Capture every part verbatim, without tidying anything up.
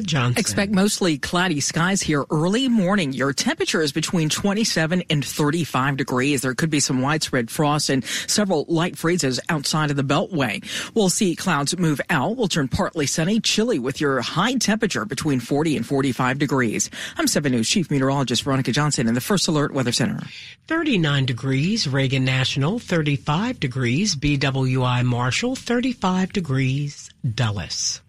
Johnson. Expect mostly cloudy skies here early morning. Your temperature is between twenty-seven and thirty-five degrees. There could be some widespread frost and several light freezes outside of the Beltway. We'll see clouds move out. We'll turn partly sunny, chilly with your high temperature between forty and forty-five degrees. I'm seven News Chief Meteorologist Veronica Johnson in the First Alert Weather Center. thirty-nine degrees, Reagan National, thirty-five degrees, B W I Marshall, thirty-five degrees, Dulles.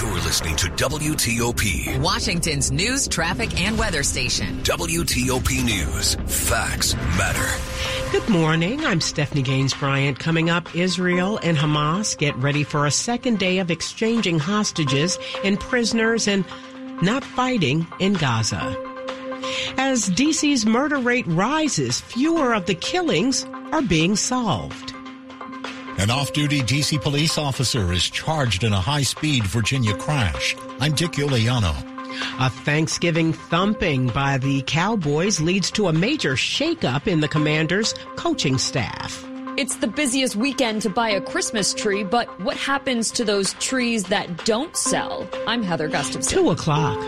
You're listening to W T O P, Washington's news, traffic, and weather station. W T O P News. Facts matter. Good morning. I'm Stephanie Gaines Bryant. Coming up, Israel and Hamas get ready for a second day of exchanging hostages and prisoners and not fighting in Gaza. As D C's murder rate rises, fewer of the killings are being solved. An off-duty D C police officer is charged in a high-speed Virginia crash. I'm Dick Iuliano. A Thanksgiving thumping by the Cowboys leads to a major shakeup in the Commanders' coaching staff. It's the busiest weekend to buy a Christmas tree, but what happens to those trees that don't sell? I'm Heather Gustafson. Two o'clock.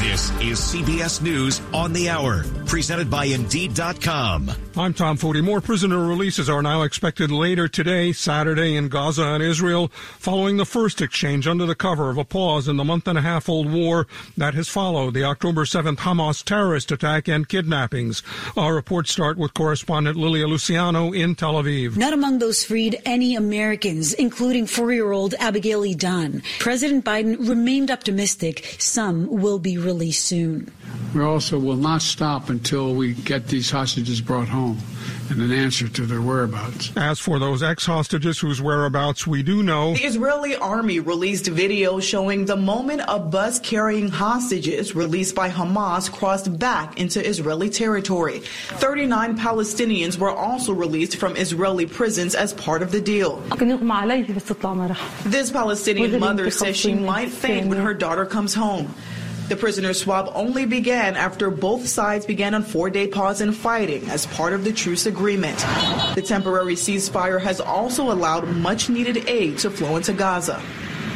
This is C B S News on the Hour, presented by Indeed dot com. I'm Tom Foody. More prisoner releases are now expected later today, Saturday, in Gaza and Israel, following the first exchange under the cover of a pause in the month-and-a-half-old war that has followed the October seventh Hamas terrorist attack and kidnappings. Our reports start with correspondent Lilia Luciano in Tel Aviv. Not among those freed any Americans, including four-year-old Abigail Idan. President Biden remained optimistic some will be released soon. We also will not stop until we get these hostages brought home and an answer to their whereabouts. As for those ex-hostages whose whereabouts we do know, the Israeli army released video showing the moment a bus carrying hostages released by Hamas crossed back into Israeli territory. thirty-nine Palestinians were also released from Israeli prisons as part of the deal. This Palestinian mother says she might faint when her daughter comes home. The prisoner swap only began after both sides began a four-day pause in fighting as part of the truce agreement. The temporary ceasefire has also allowed much-needed aid to flow into Gaza.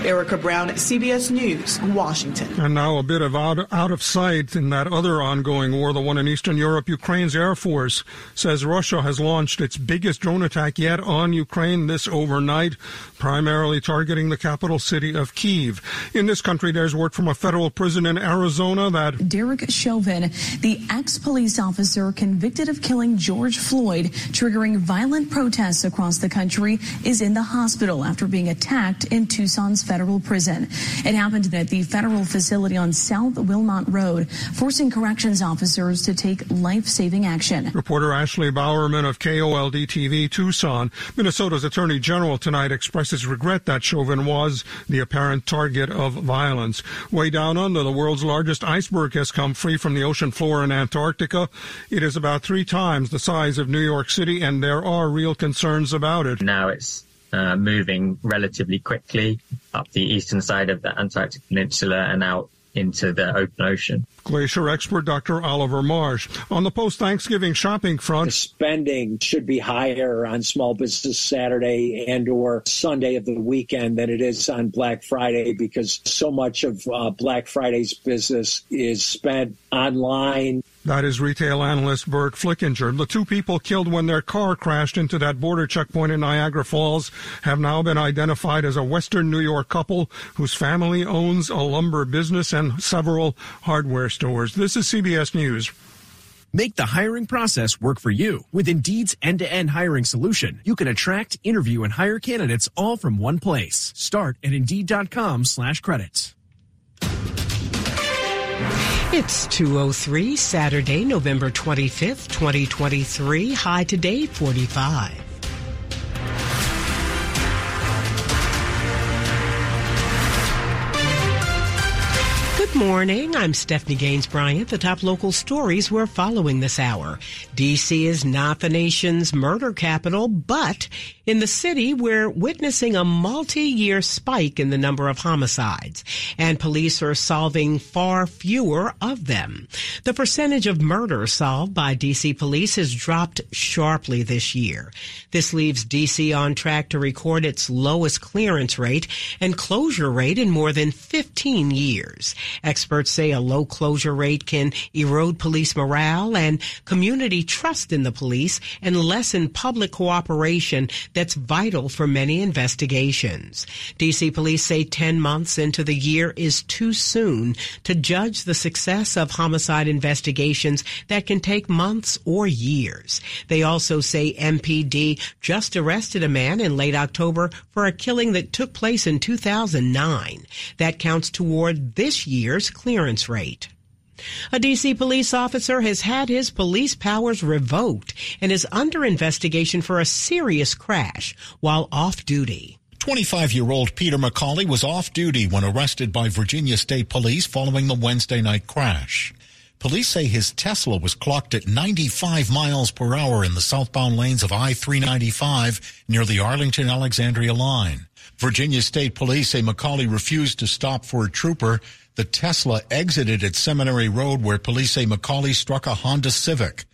Erica Brown, C B S News, Washington. And now a bit of out, out of sight in that other ongoing war, the one in Eastern Europe. Ukraine's Air Force says Russia has launched its biggest drone attack yet on Ukraine this overnight, primarily targeting the capital city of Kyiv. In this country, there's word from a federal prison in Arizona that Derek Chauvin, the ex-police officer convicted of killing George Floyd, triggering violent protests across the country, is in the hospital after being attacked in Tucson's federal prison. It happened at the federal facility on South Wilmot Road, forcing corrections officers to take life-saving action. Reporter Ashley Bowerman of K O L D T V Tucson. Minnesota's Attorney General tonight expresses regret that Chauvin was the apparent target of violence. Way down under, the world's largest iceberg has come free from the ocean floor in Antarctica. It is about three times the size of New York City, and there are real concerns about it. Now it's Uh, moving relatively quickly up the eastern side of the Antarctic Peninsula and out into the open ocean. Glacier expert Doctor Oliver Marsh. On the post-Thanksgiving shopping front, the spending should be higher on Small Business Saturday and or Sunday of the weekend than it is on Black Friday, because so much of uh, Black Friday's business is spent online. That is retail analyst Bert Flickinger. The two people killed when their car crashed into that border checkpoint in Niagara Falls have now been identified as a Western New York couple whose family owns a lumber business and several hardware stores. This is C B S News. Make the hiring process work for you. With Indeed's end-to-end hiring solution, you can attract, interview, and hire candidates all from one place. Start at Indeed.com slash credits. It's two oh three, Saturday, November twenty-fifth, twenty twenty-three. High today, forty-five. Good Good morning. I'm Stephanie Gaines Bryant. The top local stories we're following this hour. D C is not the nation's murder capital, but in the city, we're witnessing a multi-year spike in the number of homicides, and police are solving far fewer of them. The percentage of murders solved by D C police has dropped sharply this year. This leaves D C on track to record its lowest clearance rate and closure rate in more than fifteen years. Experts say a low closure rate can erode police morale and community trust in the police and lessen public cooperation that's vital for many investigations. D C police say ten months into the year is too soon to judge the success of homicide investigations that can take months or years. They also say M P D just arrested a man in late October for a killing that took place in two thousand nine. That counts toward this year's clearance rate. A D C police officer has had his police powers revoked and is under investigation for a serious crash while off duty. twenty-five-year-old Peter McCauley was off duty when arrested by Virginia State Police following the Wednesday night crash. Police say his Tesla was clocked at ninety-five miles per hour in the southbound lanes of I three ninety-five near the Arlington-Alexandria line. Virginia State Police say McCauley refused to stop for a trooper. The Tesla exited at Seminary Road, where police say McCauley struck a Honda Civic.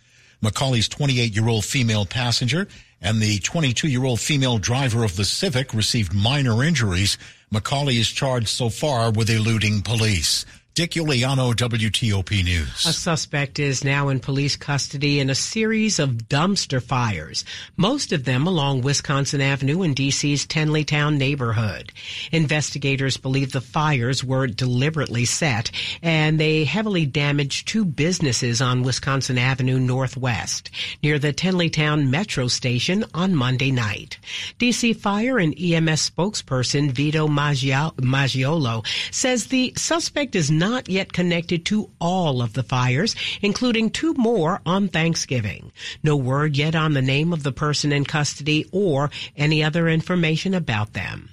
McCauley's twenty-eight-year-old female passenger and the twenty-two-year-old female driver of the Civic received minor injuries. McCauley is charged so far with eluding police. Dick Iuliano, W T O P News. A suspect is now in police custody in a series of dumpster fires, most of them along Wisconsin Avenue in D C's Tenleytown neighborhood. Investigators believe the fires were deliberately set, and they heavily damaged two businesses on Wisconsin Avenue Northwest, near the Tenleytown Metro Station on Monday night. D C Fire and E M S spokesperson Vito Maggiolo says the suspect is not not yet connected to all of the fires, including two more on Thanksgiving. No word yet on the name of the person in custody or any other information about them.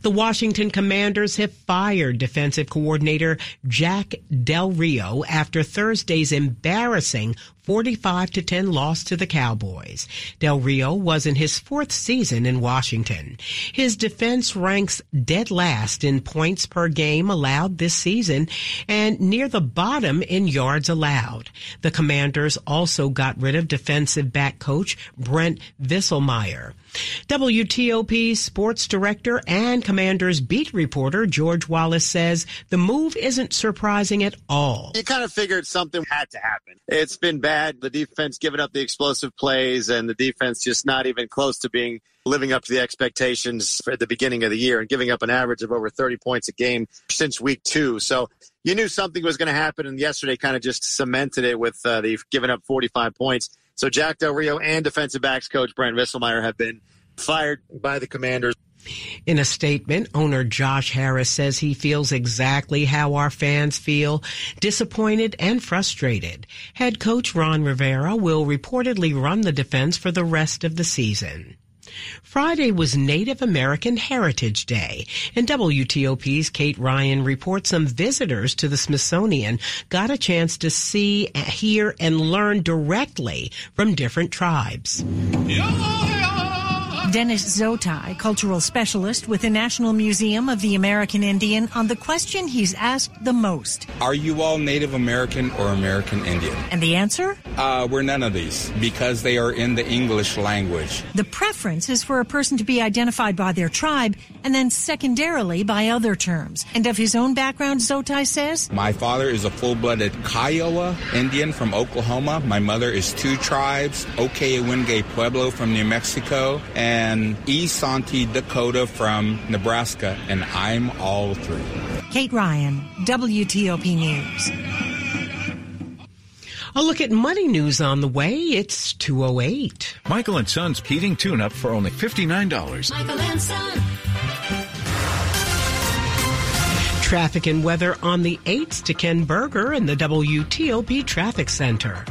The Washington Commanders have fired defensive coordinator Jack Del Rio after Thursday's embarrassing forty-five to ten loss to the Cowboys. Del Rio was in his fourth season in Washington. His defense ranks dead last in points per game allowed this season and near the bottom in yards allowed. The Commanders also got rid of defensive back coach Brent Visselmeyer. W T O P sports director and Commanders beat reporter George Wallace says the move isn't surprising at all. You kind of figured something had to happen. It's been bad. The defense giving up the explosive plays and the defense just not even close to being living up to the expectations at the beginning of the year and giving up an average of over thirty points a game since week two. So you knew something was going to happen, and yesterday kind of just cemented it with uh, they've given up forty-five points. So Jack Del Rio and defensive backs coach Brent Visselmeyer have been fired by the Commanders. In a statement, owner Josh Harris says he feels exactly how our fans feel, disappointed and frustrated. Head coach Ron Rivera will reportedly run the defense for the rest of the season. Friday was Native American Heritage Day, and W T O P's Kate Ryan reports some visitors to the Smithsonian got a chance to see, hear, and learn directly from different tribes. Dennis Zotai, cultural specialist with the National Museum of the American Indian, on the question he's asked the most. Are you all Native American or American Indian? And the answer? Uh, we're none of these because they are in the English language. The preference is for a person to be identified by their tribe and then secondarily by other terms. And of his own background, Zotai says, my father is a full-blooded Kiowa Indian from Oklahoma. My mother is two tribes, Okwenge Pueblo from New Mexico and and East Santee Dakota from Nebraska, and I'm all three. Kate Ryan, W T O P News. A look at money news on the way. It's two oh eight. Michael and Son's heating tune-up for only fifty-nine dollars. Michael and Son. Traffic and weather on the eights to Ken Berger in the W T O P Traffic Center.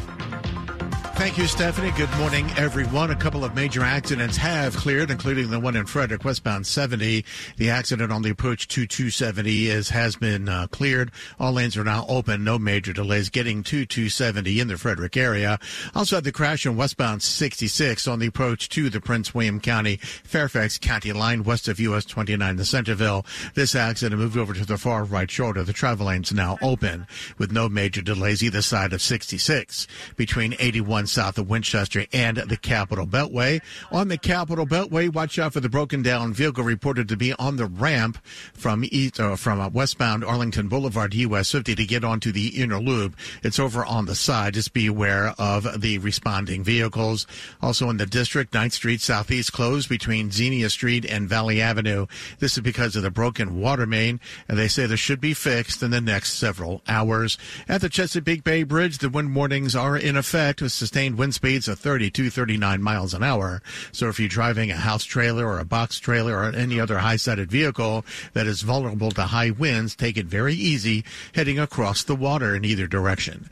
Thank you, Stephanie. Good morning, everyone. A couple of major accidents have cleared, including the one in Frederick, westbound seventy. The accident on the approach to two seventy is, has been uh, cleared. All lanes are now open. No major delays getting to two seventy in the Frederick area. Also had the crash on westbound sixty-six on the approach to the Prince William County, Fairfax County line west of U S twenty-nine to Centerville. This accident moved over to the far right shoulder. The travel lane's now open with no major delays either side of sixty-six. Between eighty-one south of Winchester and the Capitol Beltway. On the Capitol Beltway, watch out for the broken down vehicle reported to be on the ramp from east, uh, from westbound Arlington Boulevard U S fifty to get onto the inner loop. It's over on the side. Just be aware of the responding vehicles. Also in the district, ninth Street Southeast closed between Xenia Street and Valley Avenue. This is because of the broken water main, and they say this should be fixed in the next several hours. At the Chesapeake Bay Bridge, the wind warnings are in effect with sustained wind speeds of thirty-two, thirty-nine miles an hour. So if you're driving a house trailer or a box trailer or any other high-sided vehicle that is vulnerable to high winds, take it very easy heading across the water in either direction.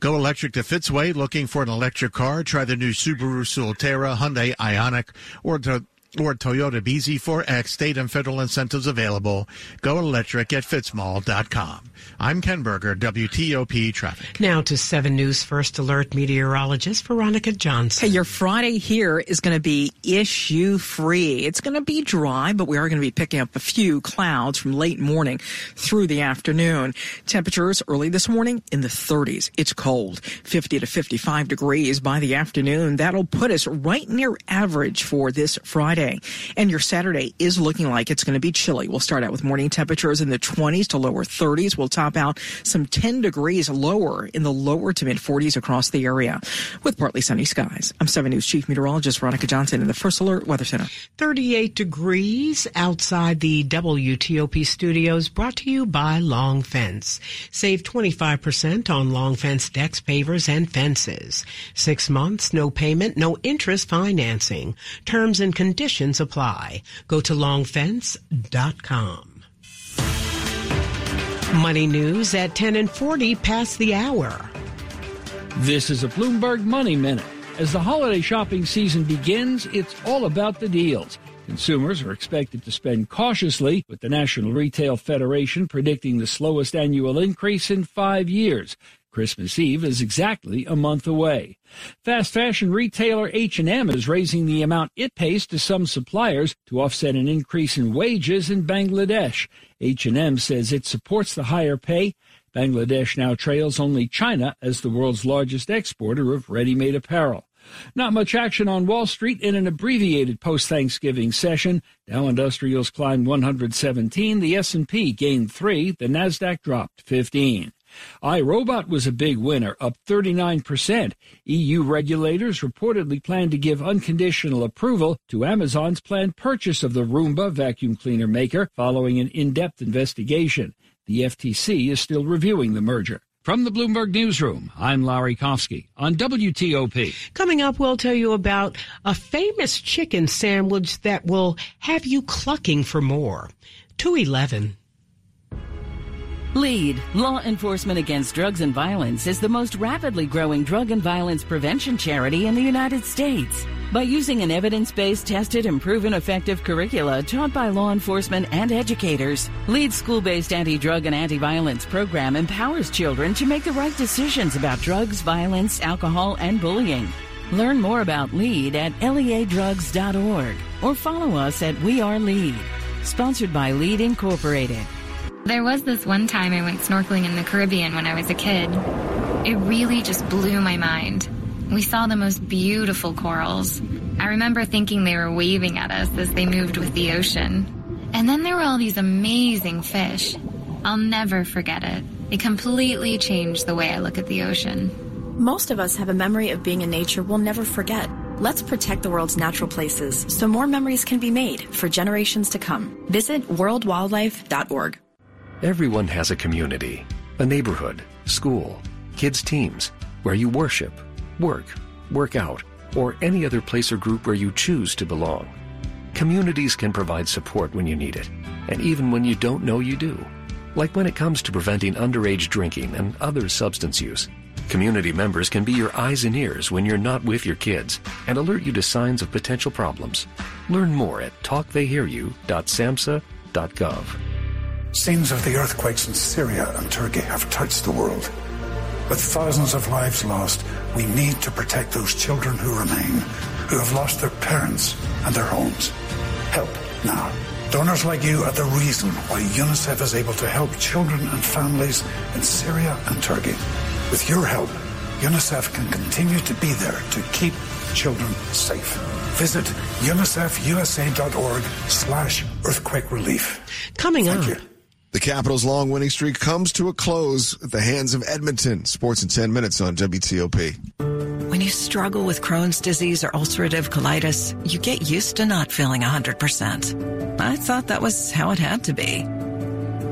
Go electric to Fitzway. Looking for an electric car? Try the new Subaru Solterra, Hyundai Ioniq, or to or Toyota B Z four X. State and federal incentives available. Go electric at fitz mall dot com. I'm Ken Berger, W T O P Traffic. Now to seven News First Alert meteorologist Veronica Johnson. Hey, your Friday here is going to be issue-free. It's going to be dry, but we are going to be picking up a few clouds from late morning through the afternoon. Temperatures early this morning in the thirties. It's cold, fifty to fifty-five degrees by the afternoon. That'll put us right near average for this Friday. And your Saturday is looking like it's going to be chilly. We'll start out with morning temperatures in the twenties to lower thirties. We'll top out some ten degrees lower in the lower to mid forties across the area with partly sunny skies. I'm seven News Chief Meteorologist Veronica Johnson in the First Alert Weather Center. thirty-eight degrees outside the W T O P studios, brought to you by Long Fence. Save twenty-five percent on Long Fence decks, pavers, and fences. Six months, no payment, no interest financing. Terms and conditions apply. Go to long fence dot com. Money news at ten and forty past the hour. This is a Bloomberg Money Minute. As the holiday shopping season begins, it's all about the deals. Consumers are expected to spend cautiously, with the National Retail Federation predicting the slowest annual increase in five years. Christmas Eve is exactly a month away. Fast fashion retailer H and M is raising the amount it pays to some suppliers to offset an increase in wages in Bangladesh. H and M says it supports the higher pay. Bangladesh now trails only China as the world's largest exporter of ready-made apparel. Not much action on Wall Street in an abbreviated post-Thanksgiving session. Dow Industrials climbed one hundred seventeen, the S and P gained three, the Nasdaq dropped fifteen. iRobot was a big winner, up thirty-nine percent. E U regulators reportedly plan to give unconditional approval to Amazon's planned purchase of the Roomba vacuum cleaner maker following an in-depth investigation. The F T C is still reviewing the merger. From the Bloomberg Newsroom, I'm Larry Kofsky on W T O P. Coming up, we'll tell you about a famous chicken sandwich that will have you clucking for more. two eleven. LEAD, Law Enforcement Against Drugs and Violence, is the most rapidly growing drug and violence prevention charity in the United States. By using an evidence-based, tested, and proven effective curricula taught by law enforcement and educators, LEAD's school-based anti-drug and anti-violence program empowers children to make the right decisions about drugs, violence, alcohol, and bullying. Learn more about LEAD at L E A drugs dot org or follow us at We Are LEAD. Sponsored by LEAD Incorporated. There was this one time I went snorkeling in the Caribbean when I was a kid. It really just blew my mind. We saw the most beautiful corals. I remember thinking they were waving at us as they moved with the ocean. And then there were all these amazing fish. I'll never forget it. It completely changed the way I look at the ocean. Most of us have a memory of being in nature we'll never forget. Let's protect the world's natural places so more memories can be made for generations to come. Visit world wildlife dot org. Everyone has a community, a neighborhood, school, kids' teams, where you worship, work, work out, or any other place or group where you choose to belong. Communities can provide support when you need it, and even when you don't know you do. Like when it comes to preventing underage drinking and other substance use. Community members can be your eyes and ears when you're not with your kids and alert you to signs of potential problems. Learn more at talk they hear you dot samhsa dot gov. Scenes of the earthquakes in Syria and Turkey have touched the world. With thousands of lives lost, we need to protect those children who remain, who have lost their parents and their homes. Help now. Donors like you are the reason why UNICEF is able to help children and families in Syria and Turkey. With your help, UNICEF can continue to be there to keep children safe. Visit unicef u s a dot org slash earthquake relief. Coming up. Thank you. The Capitals' long winning streak comes to a close at the hands of Edmonton. Sports in ten minutes on W T O P. When you struggle with Crohn's disease or ulcerative colitis, you get used to not feeling one hundred percent. I thought that was how it had to be.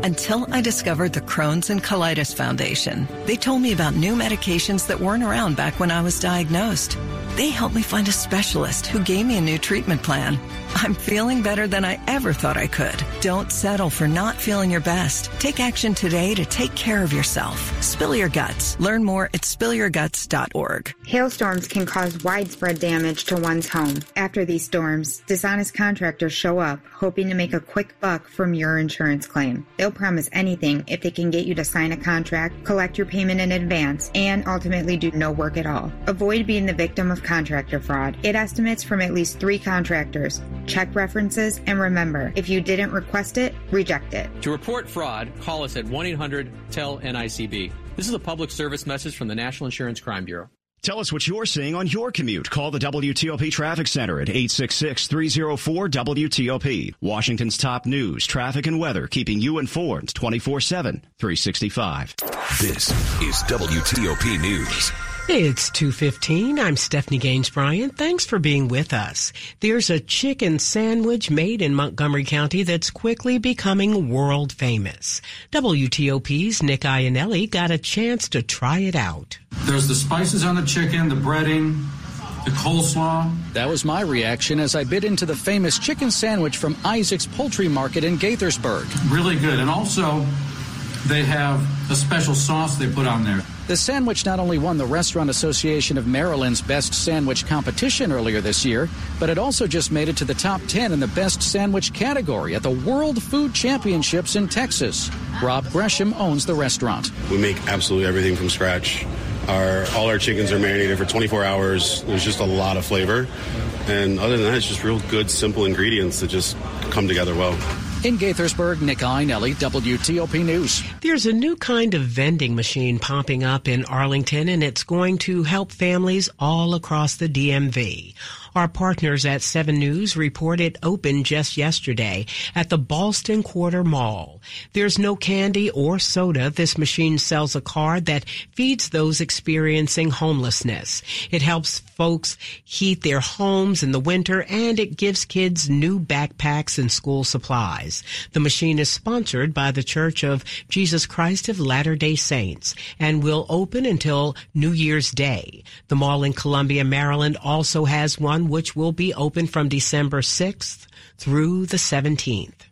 Until I discovered the Crohn's and Colitis Foundation. They told me about new medications that weren't around back when I was diagnosed. They helped me find a specialist who gave me a new treatment plan. I'm feeling better than I ever thought I could. Don't settle for not feeling your best. Take action today to take care of yourself. Spill Your Guts. Learn more at spill your guts dot org. Hailstorms can cause widespread damage to one's home. After these storms, dishonest contractors show up, hoping to make a quick buck from your insurance claim. They'll promise anything if they can get you to sign a contract, collect your payment in advance, and ultimately do no work at all. Avoid being the victim of contractor fraud. Get estimates from at least three contractors. Check references, and remember, if you didn't request it, reject it. To report fraud, call us at one eight hundred tell N I C B. This is a public service message from the National Insurance Crime Bureau. Tell us what you're seeing on your commute. Call the W T O P Traffic Center at eight six six three zero four W T O P. Washington's top news, traffic, and weather, keeping you informed twenty-four seven, three sixty-five. This is W T O P News. It's two fifteen. I'm Stephanie Gaines Bryant. Thanks for being with us. There's a chicken sandwich made in Montgomery County that's quickly becoming world famous. W T O P's Nick Iannelli got a chance to try it out. There's the spices on the chicken, the breading, the coleslaw. That was my reaction as I bit into the famous chicken sandwich from Isaac's Poultry Market in Gaithersburg. Really good. And also, they have a special sauce they put on there. The sandwich not only won the Restaurant Association of Maryland's Best Sandwich competition earlier this year, but it also just made it to the top ten in the Best Sandwich category at the World Food Championships in Texas. Rob Gresham owns the restaurant. We make absolutely everything from scratch. Our, all our chickens are marinated for twenty-four hours. There's just a lot of flavor. And other than that, it's just real good, simple ingredients that just come together well. In Gaithersburg, Nick Iannelli, W T O P News. There's a new kind of vending machine popping up in Arlington, and it's going to help families all across the D M V. Our partners at seven news report it opened just yesterday at the Ballston Quarter Mall. There's no candy or soda. This machine sells a card that feeds those experiencing homelessness. It helps folks heat their homes in the winter, and it gives kids new backpacks and school supplies. The machine is sponsored by the Church of Jesus Christ of Latter-day Saints and will open until New Year's Day. The mall in Columbia, Maryland also has one which will be open from December sixth through the seventeenth.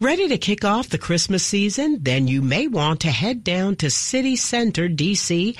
Ready to kick off the Christmas season? Then you may want to head down to City Center, D C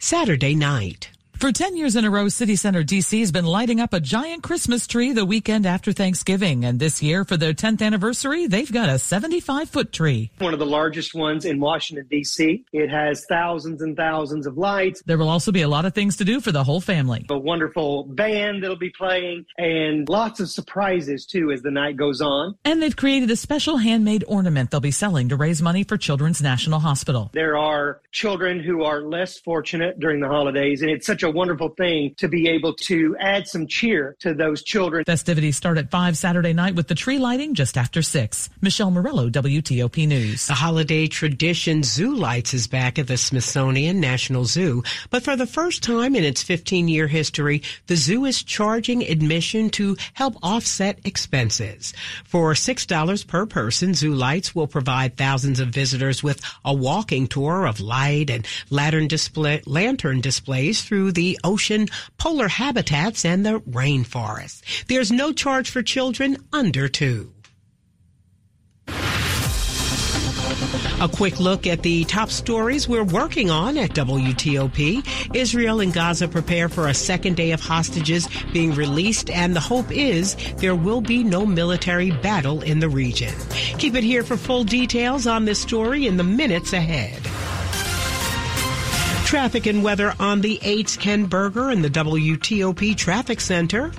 Saturday night. For ten years in a row, City Center D C has been lighting up a giant Christmas tree the weekend after Thanksgiving. And this year, for their tenth anniversary, they've got a seventy-five foot tree. One of the largest ones in Washington, D C It has thousands and thousands of lights. There will also be a lot of things to do for the whole family. A wonderful band that'll be playing, and lots of surprises, too, as the night goes on. And they've created a special handmade ornament they'll be selling to raise money for Children's National Hospital. There are children who are less fortunate during the holidays, and it's such a a wonderful thing to be able to add some cheer to those children. Festivities start at five Saturday night with the tree lighting just after six. Michelle Morello, W T O P News. The holiday tradition Zoo Lights is back at the Smithsonian National Zoo, but for the first time in its fifteen year history, the zoo is charging admission to help offset expenses. For six dollars per person, Zoo Lights will provide thousands of visitors with a walking tour of light and lantern display, lantern displays through the ocean, polar habitats, and the rainforest. There's no charge for children under two. A quick look at the top stories we're working on at W T O P. Israel and Gaza prepare for a second day of hostages being released, and the hope is there will be no military battle in the region. Keep it here for full details on this story in the minutes ahead. Traffic and weather on the eights. Ken Berger in the W T O P Traffic Center.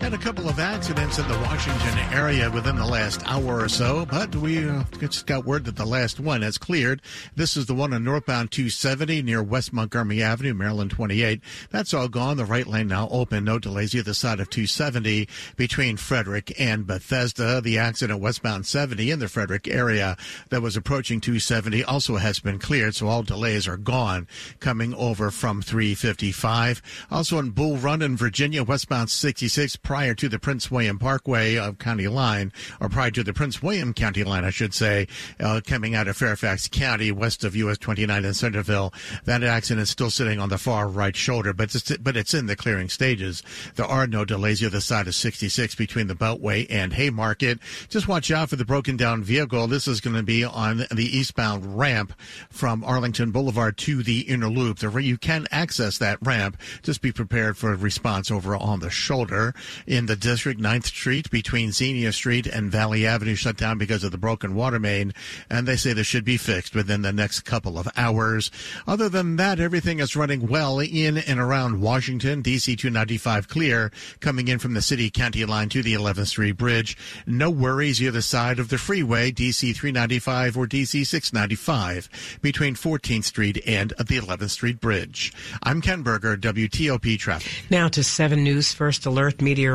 Had a couple of accidents in the Washington area within the last hour or so, but we uh, just got word that the last one has cleared. This is the one on northbound two seventy near West Montgomery Avenue, Maryland twenty-eight. That's all gone. The right lane now open. No delays either side of two seventy between Frederick and Bethesda. The accident westbound seventy in the Frederick area that was approaching two seventy also has been cleared, so all delays are gone coming over from three fifty-five. Also in Bull Run in Virginia, westbound sixty-six prior to the Prince William Parkway of County Line, or prior to the Prince William County Line, I should say, uh, coming out of Fairfax County, west of U S twenty-nine in Centerville. That accident is still sitting on the far right shoulder, but it's, but it's in the clearing stages. There are no delays the other side of sixty-six between the Beltway and Haymarket. Just watch out for the broken down vehicle. This is going to be on the eastbound ramp from Arlington Boulevard to the Inner Loop. The, you can access that ramp. Just be prepared for a response over on the shoulder. In the district, ninth Street between Xenia Street and Valley Avenue shut down because of the broken water main, and they say this should be fixed within the next couple of hours. Other than that, everything is running well in and around Washington. D C two ninety-five clear coming in from the city county line to the eleventh Street Bridge. No worries either side of the freeway, D C three ninety-five or D C six ninety-five between fourteenth Street and the eleventh Street Bridge. I'm Ken Berger, W T O P Traffic. Now to seven News First Alert Meteorologist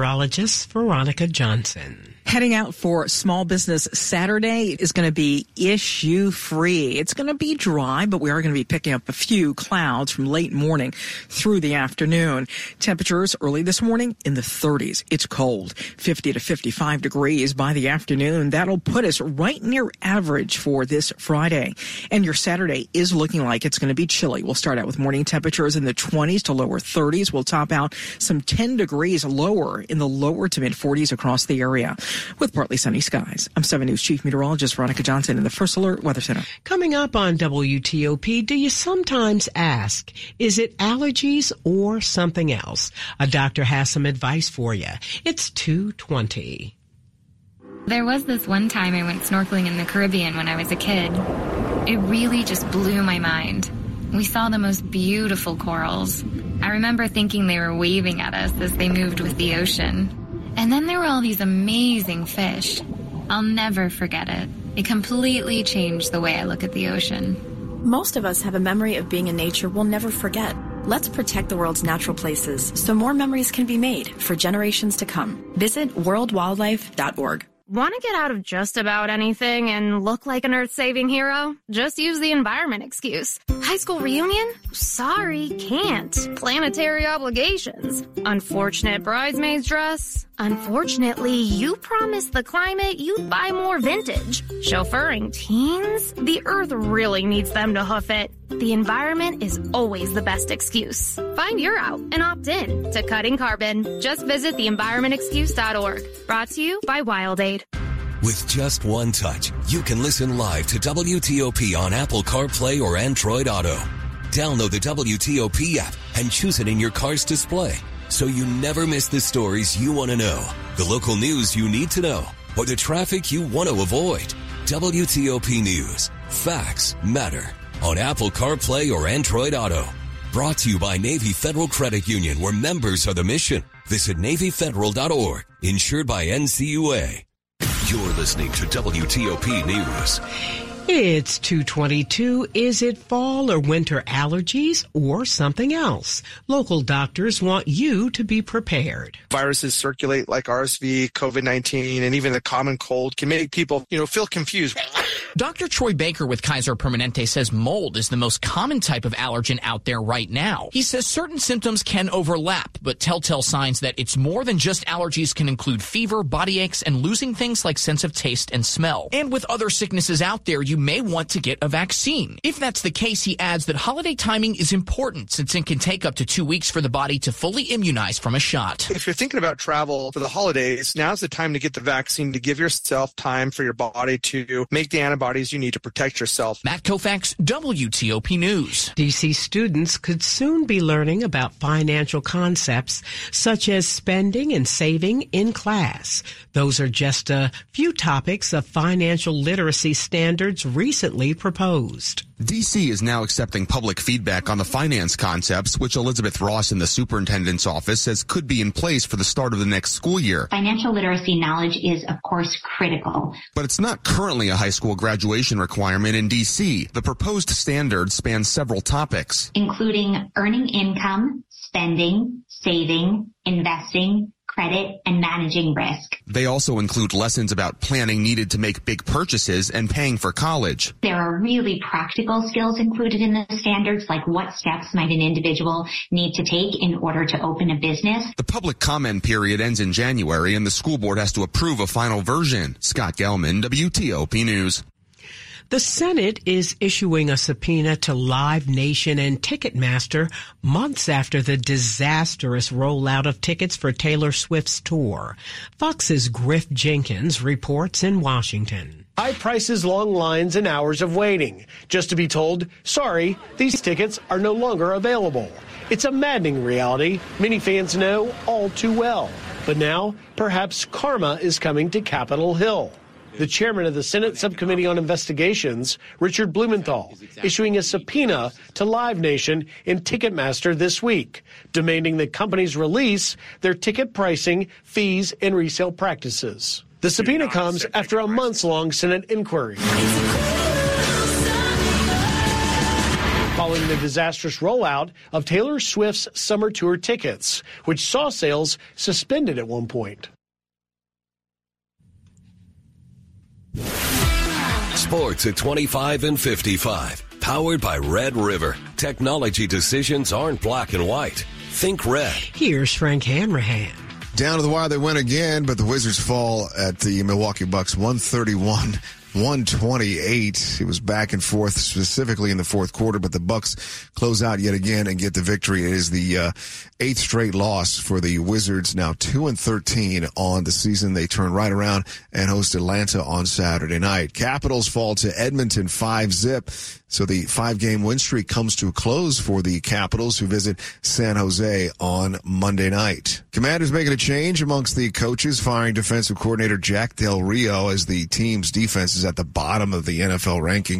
Veronica Johnson. Heading out for Small Business Saturday is going to be issue-free. It's going to be dry, but we are going to be picking up a few clouds from late morning through the afternoon. Temperatures early this morning in the thirties. It's cold, fifty to fifty-five degrees by the afternoon. That'll put us right near average for this Friday. And your Saturday is looking like it's going to be chilly. We'll start out with morning temperatures in the twenties to lower thirties. We'll top out some ten degrees lower in the lower to mid-forties across the area, with partly sunny skies. I'm seven News Chief Meteorologist Veronica Johnson in the First Alert Weather Center. Coming up on W T O P, do you sometimes ask, is it allergies or something else? A doctor has some advice for you. It's two twenty. There was this one time I went snorkeling in the Caribbean when I was a kid. It really just blew my mind. We saw the most beautiful corals. I remember thinking they were waving at us as they moved with the ocean. And then there were all these amazing fish. I'll never forget it. It completely changed the way I look at the ocean. Most of us have a memory of being in nature we'll never forget. Let's protect the world's natural places so more memories can be made for generations to come. Visit world wildlife dot org. Want to get out of just about anything and look like an earth-saving hero? Just use the environment excuse. High school reunion? Sorry, can't. Planetary obligations. Unfortunate bridesmaid's dress? Unfortunately, you promised the climate you'd buy more vintage. Chauffeuring teens? The earth really needs them to hoof it. The environment is always the best excuse. Find your out and opt in to Cutting Carbon. Just visit the environment excuse dot org. Brought to you by Wild Aid. With just one touch, you can listen live to W T O P on Apple CarPlay or Android Auto. Download the W T O P app and choose it in your car's display so you never miss the stories you want to know, the local news you need to know, or the traffic you want to avoid. W T O P News. Facts matter. On Apple CarPlay or Android Auto. Brought to you by Navy Federal Credit Union, where members are the mission. Visit navy federal dot org. Insured by N C U A. You're listening to W T O P News. It's two twenty-two. Is it fall or winter allergies or something else? Local doctors want you to be prepared. Viruses circulate like R S V, COVID nineteen, and even the common cold can make people, you know, feel confused. Doctor Troy Baker with Kaiser Permanente says mold is the most common type of allergen out there right now. He says certain symptoms can overlap, but telltale signs that it's more than just allergies can include fever, body aches, and losing things like sense of taste and smell. And with other sicknesses out there, you you may want to get a vaccine. If that's the case, he adds that holiday timing is important since it can take up to two weeks for the body to fully immunize from a shot. If you're thinking about travel for the holidays, now's the time to get the vaccine to give yourself time for your body to make the antibodies you need to protect yourself. Matt Koufax, W T O P News. D C students could soon be learning about financial concepts such as spending and saving in class. Those are just a few topics of financial literacy standards recently proposed. D C is now accepting public feedback on the finance concepts, which Elizabeth Ross in the superintendent's office says could be in place for the start of the next school year. Financial literacy knowledge is, of course, critical. But it's not currently a high school graduation requirement in D C. The proposed standard spans several topics, including earning income, spending, saving, investing, credit, and managing risk. They also include lessons about planning needed to make big purchases and paying for college. There are really practical skills included in the standards, like what steps might an individual need to take in order to open a business. The public comment period ends in January, and the school board has to approve a final version. Scott Gelman, W T O P News. The Senate is issuing a subpoena to Live Nation and Ticketmaster months after the disastrous rollout of tickets for Taylor Swift's tour. Fox's Griff Jenkins reports in Washington. High prices, long lines, and hours of waiting, just to be told, sorry, these tickets are no longer available. It's a maddening reality many fans know all too well. But now, perhaps karma is coming to Capitol Hill. The chairman of the Senate Subcommittee on Investigations, Richard Blumenthal, issuing a subpoena to Live Nation and Ticketmaster this week, demanding the companies release their ticket pricing, fees, and resale practices. The subpoena comes after a months-long Senate inquiry following the disastrous rollout of Taylor Swift's summer tour tickets, which saw sales suspended at one point. Sports at twenty-five and fifty-five. Powered by Red River. Technology decisions aren't black and white. Think red. Here's Frank Hanrahan. Down to the wire they went again, but the Wizards fall at the Milwaukee Bucks one thirty-one, one twenty-eight. It was back and forth, specifically in the fourth quarter, but the Bucks close out yet again and get the victory. It is the uh, eighth straight loss for the Wizards, now two and thirteen on the season. They turn right around and host Atlanta on Saturday night. Capitals fall to Edmonton five zip. So the five-game win streak comes to a close for the Capitals, who visit San Jose on Monday night. Commanders making a change amongst the coaches, firing defensive coordinator Jack Del Rio as the team's defense is at the bottom of the N F L rankings.